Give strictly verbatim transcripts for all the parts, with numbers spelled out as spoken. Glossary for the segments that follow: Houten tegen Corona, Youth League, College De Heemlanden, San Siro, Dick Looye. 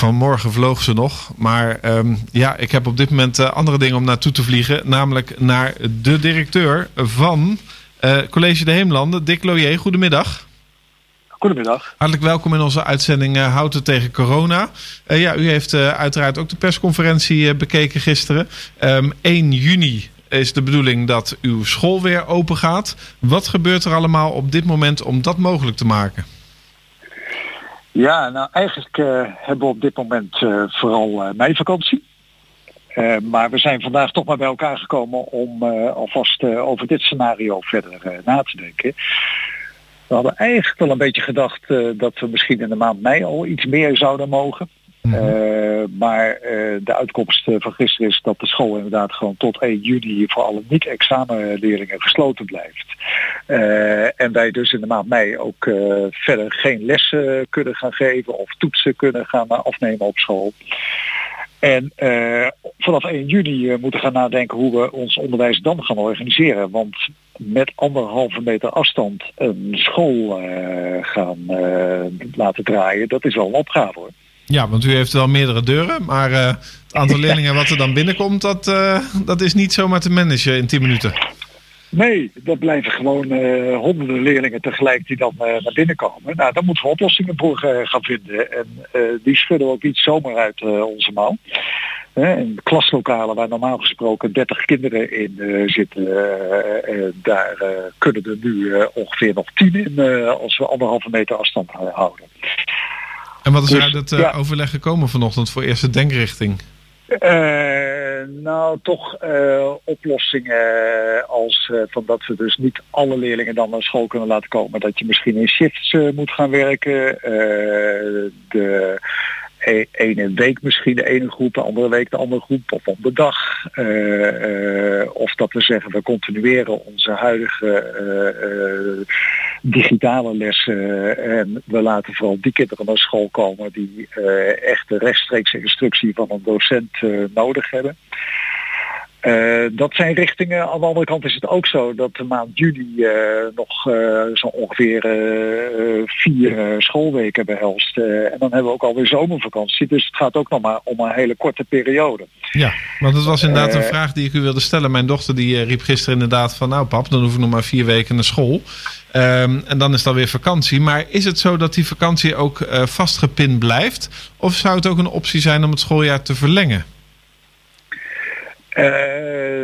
Vanmorgen vloog ze nog. Maar um, ja, ik heb op dit moment uh, andere dingen om naartoe te vliegen. Namelijk naar de directeur van uh, College De Heemlanden, Dick Looye. Goedemiddag. Goedemiddag. Hartelijk welkom in onze uitzending uh, Houten tegen Corona. Uh, ja, u heeft uh, uiteraard ook de persconferentie uh, bekeken gisteren. Um, één juni is de bedoeling dat uw school weer open gaat. Wat gebeurt er allemaal op dit moment om dat mogelijk te maken? Ja, nou eigenlijk uh, hebben we op dit moment uh, vooral uh, meivakantie. Uh, maar we zijn vandaag toch maar bij elkaar gekomen om uh, alvast uh, over dit scenario verder uh, na te denken. We hadden eigenlijk al een beetje gedacht uh, dat we misschien in de maand mei al iets meer zouden mogen. Mm-hmm. Uh, maar uh, de uitkomst van gisteren is dat de school inderdaad gewoon tot één juni voor alle niet-examenleerlingen gesloten blijft. Uh, en wij dus in de maand mei ook uh, verder geen lessen kunnen gaan geven of toetsen kunnen gaan afnemen op school. En uh, vanaf één juni moeten we gaan nadenken hoe we ons onderwijs dan gaan organiseren. Want met anderhalve meter afstand een school uh, gaan uh, laten draaien, dat is wel een opgave hoor. Ja, want u heeft wel meerdere deuren, maar uh, het aantal leerlingen wat er dan binnenkomt, dat, uh, dat is niet zomaar te managen in tien minuten. Nee, dat blijven gewoon uh, honderden leerlingen tegelijk die dan uh, naar binnen komen. Nou, daar moeten we oplossingen voor uh, gaan vinden. En uh, die schudden we ook niet zomaar uit uh, onze mouw. Uh, in klaslokalen waar normaal gesproken dertig kinderen in uh, zitten, uh, uh, daar uh, kunnen er nu uh, ongeveer nog tien in uh, als we anderhalve meter afstand uh, houden. En wat is dus, uit het uh, ja. overleg gekomen vanochtend voor eerste denkrichting? Uh, nou, toch uh, oplossingen als uh, van dat we dus niet alle leerlingen dan naar school kunnen laten komen. Dat je misschien in shifts uh, moet gaan werken. Uh, de ene week misschien de ene groep, de andere week de andere groep of op de dag. Uh, uh, of dat we zeggen we continueren onze huidige uh, uh, digitale lessen en we laten vooral die kinderen naar school komen die uh, echt de rechtstreekse instructie van een docent uh, nodig hebben. Uh, dat zijn richtingen. Aan de andere kant is het ook zo dat de maand juli uh, nog uh, zo ongeveer uh, vier uh, schoolweken behelst. Uh, en dan hebben we ook alweer zomervakantie. Dus het gaat ook nog maar om een hele korte periode. Ja, want dat was inderdaad uh, een vraag die ik u wilde stellen. Mijn dochter die uh, riep gisteren inderdaad van nou pap, dan hoef ik nog maar vier weken naar school. Um, en dan is dat weer vakantie. Maar is het zo dat die vakantie ook uh, vastgepind blijft? Of zou het ook een optie zijn om het schooljaar te verlengen? Uh,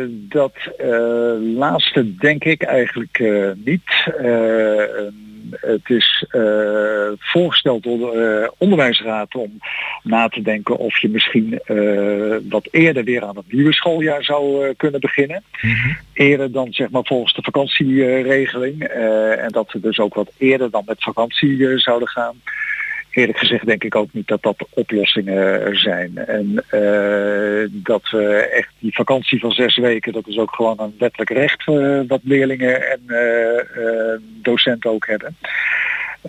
dat uh, laatste denk ik eigenlijk uh, niet. Uh, het is uh, voorgesteld door de uh, onderwijsraad om na te denken of je misschien uh, wat eerder weer aan het nieuwe schooljaar zou uh, kunnen beginnen. Mm-hmm. Eerder dan zeg maar volgens de vakantieregeling. Uh, en dat we dus ook wat eerder dan met vakantie uh, zouden gaan. Eerlijk gezegd denk ik ook niet dat dat oplossingen zijn. En uh, dat we echt die vakantie van zes weken, dat is ook gewoon een wettelijk recht uh, wat leerlingen en uh, uh, docenten ook hebben.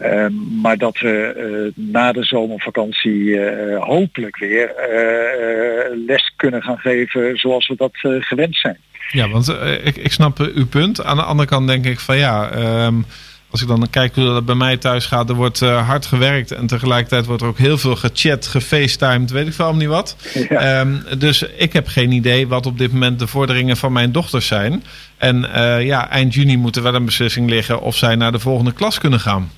Uh, maar dat we uh, na de zomervakantie uh, hopelijk weer uh, les kunnen gaan geven zoals we dat uh, gewend zijn. Ja, want uh, ik, ik snap uh, uw punt. Aan de andere kant denk ik van ja... Um... Als ik dan kijk hoe dat bij mij thuis gaat, er wordt uh, hard gewerkt en tegelijkertijd wordt er ook heel veel gechat, gefacetimed, weet ik veel niet wat. Ja. Um, dus ik heb geen idee wat op dit moment de vorderingen van mijn dochters zijn. En uh, ja, eind juni moet er wel een beslissing liggen of zij naar de volgende klas kunnen gaan.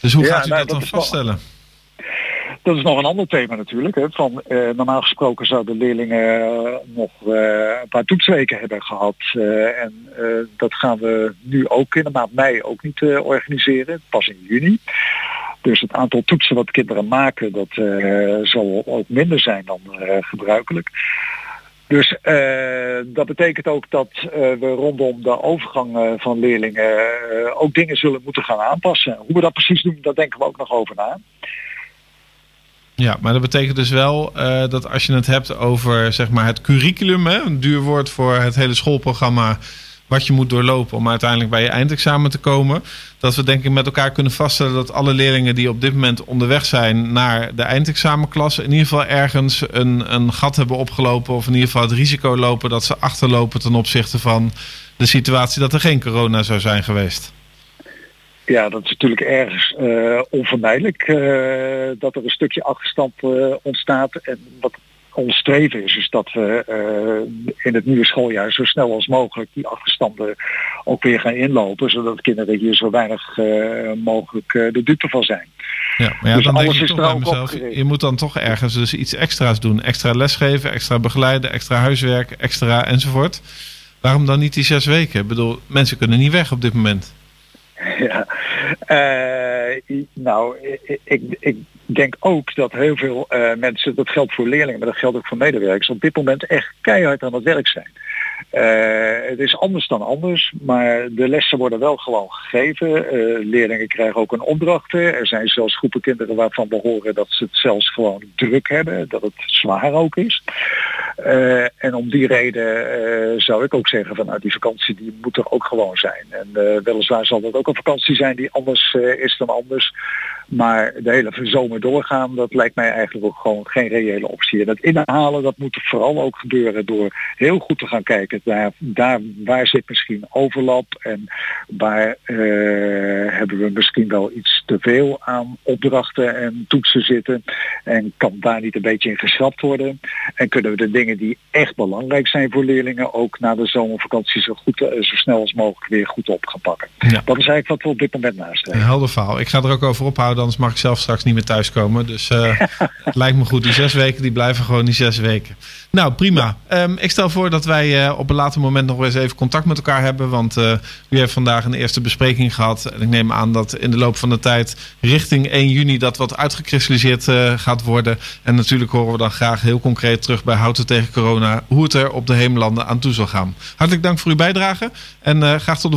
Dus hoe ja, gaat u nou, dat, dat dan vaststellen? Dat is nog een ander thema natuurlijk. Hè. Van, uh, normaal gesproken zouden leerlingen nog uh, een paar toetsweken hebben gehad. Uh, en uh, dat gaan we nu ook in de maand mei ook niet uh, organiseren. Pas in juni. Dus het aantal toetsen wat kinderen maken, dat uh, zal ook minder zijn dan uh, gebruikelijk. Dus uh, dat betekent ook dat uh, we rondom de overgang uh, van leerlingen uh, ook dingen zullen moeten gaan aanpassen. Hoe we dat precies doen, daar denken we ook nog over na. Ja, maar dat betekent dus wel uh, dat als je het hebt over zeg maar, het curriculum, hè, een duur woord voor het hele schoolprogramma, wat je moet doorlopen om uiteindelijk bij je eindexamen te komen, dat we denk ik met elkaar kunnen vaststellen dat alle leerlingen die op dit moment onderweg zijn naar de eindexamenklas in ieder geval ergens een, een gat hebben opgelopen of in ieder geval het risico lopen dat ze achterlopen ten opzichte van de situatie dat er geen corona zou zijn geweest. Ja, dat is natuurlijk ergens uh, onvermijdelijk uh, dat er een stukje achterstand uh, ontstaat. En wat ons streven is, is dat we uh, in het nieuwe schooljaar zo snel als mogelijk die achterstanden ook weer gaan inlopen. Zodat kinderen hier zo weinig uh, mogelijk uh, de dupe van zijn. Ja, maar ja, dus dan alles denk ik toch bij mezelf, je moet dan toch ergens dus iets extra's doen. Extra lesgeven, extra begeleiden, extra huiswerk, extra enzovoort. Waarom dan niet die zes weken? Ik bedoel, mensen kunnen niet weg op dit moment. Ja, uh, nou, ik, ik, ik denk ook dat heel veel uh, mensen, dat geldt voor leerlingen, maar dat geldt ook voor medewerkers, op dit moment echt keihard aan het werk zijn. Uh, het is anders dan anders, maar de lessen worden wel gewoon gegeven. Uh, leerlingen krijgen ook een opdrachten. Er zijn zelfs groepen kinderen waarvan we horen dat ze het zelfs gewoon druk hebben, dat het zwaar ook is. Uh, en om die reden uh, zou ik ook zeggen van nou, die vakantie die moet er ook gewoon zijn. En uh, weliswaar zal dat ook een vakantie zijn die anders uh, is dan anders. Maar de hele zomer doorgaan, dat lijkt mij eigenlijk ook gewoon geen reële optie. En dat inhalen, dat moet vooral ook gebeuren door heel goed te gaan kijken daar, daar waar zit misschien overlap en waar uh, hebben we misschien wel iets te veel aan opdrachten en toetsen zitten. En kan daar niet een beetje in geschrapt worden. En kunnen we de dingen die echt belangrijk zijn voor leerlingen ook na de zomervakantie zo goed, uh, zo snel als mogelijk weer goed op gaan pakken. Ja. Dat is eigenlijk wat we op dit moment nastreven. Een helder verhaal. Ik ga er ook over ophouden. Anders mag ik zelf straks niet meer thuiskomen. Dus uh, het lijkt me goed. Die zes weken, die blijven gewoon die zes weken. Nou, prima. Um, ik stel voor dat wij uh, op een later moment nog eens even contact met elkaar hebben. Want uh, u heeft vandaag een eerste bespreking gehad. En ik neem aan dat in de loop van de tijd richting één juni dat wat uitgekristalliseerd uh, gaat worden. En natuurlijk horen we dan graag heel concreet terug bij Houten tegen Corona hoe het er op de Heemlanden aan toe zal gaan. Hartelijk dank voor uw bijdrage. En uh, graag tot de volgende.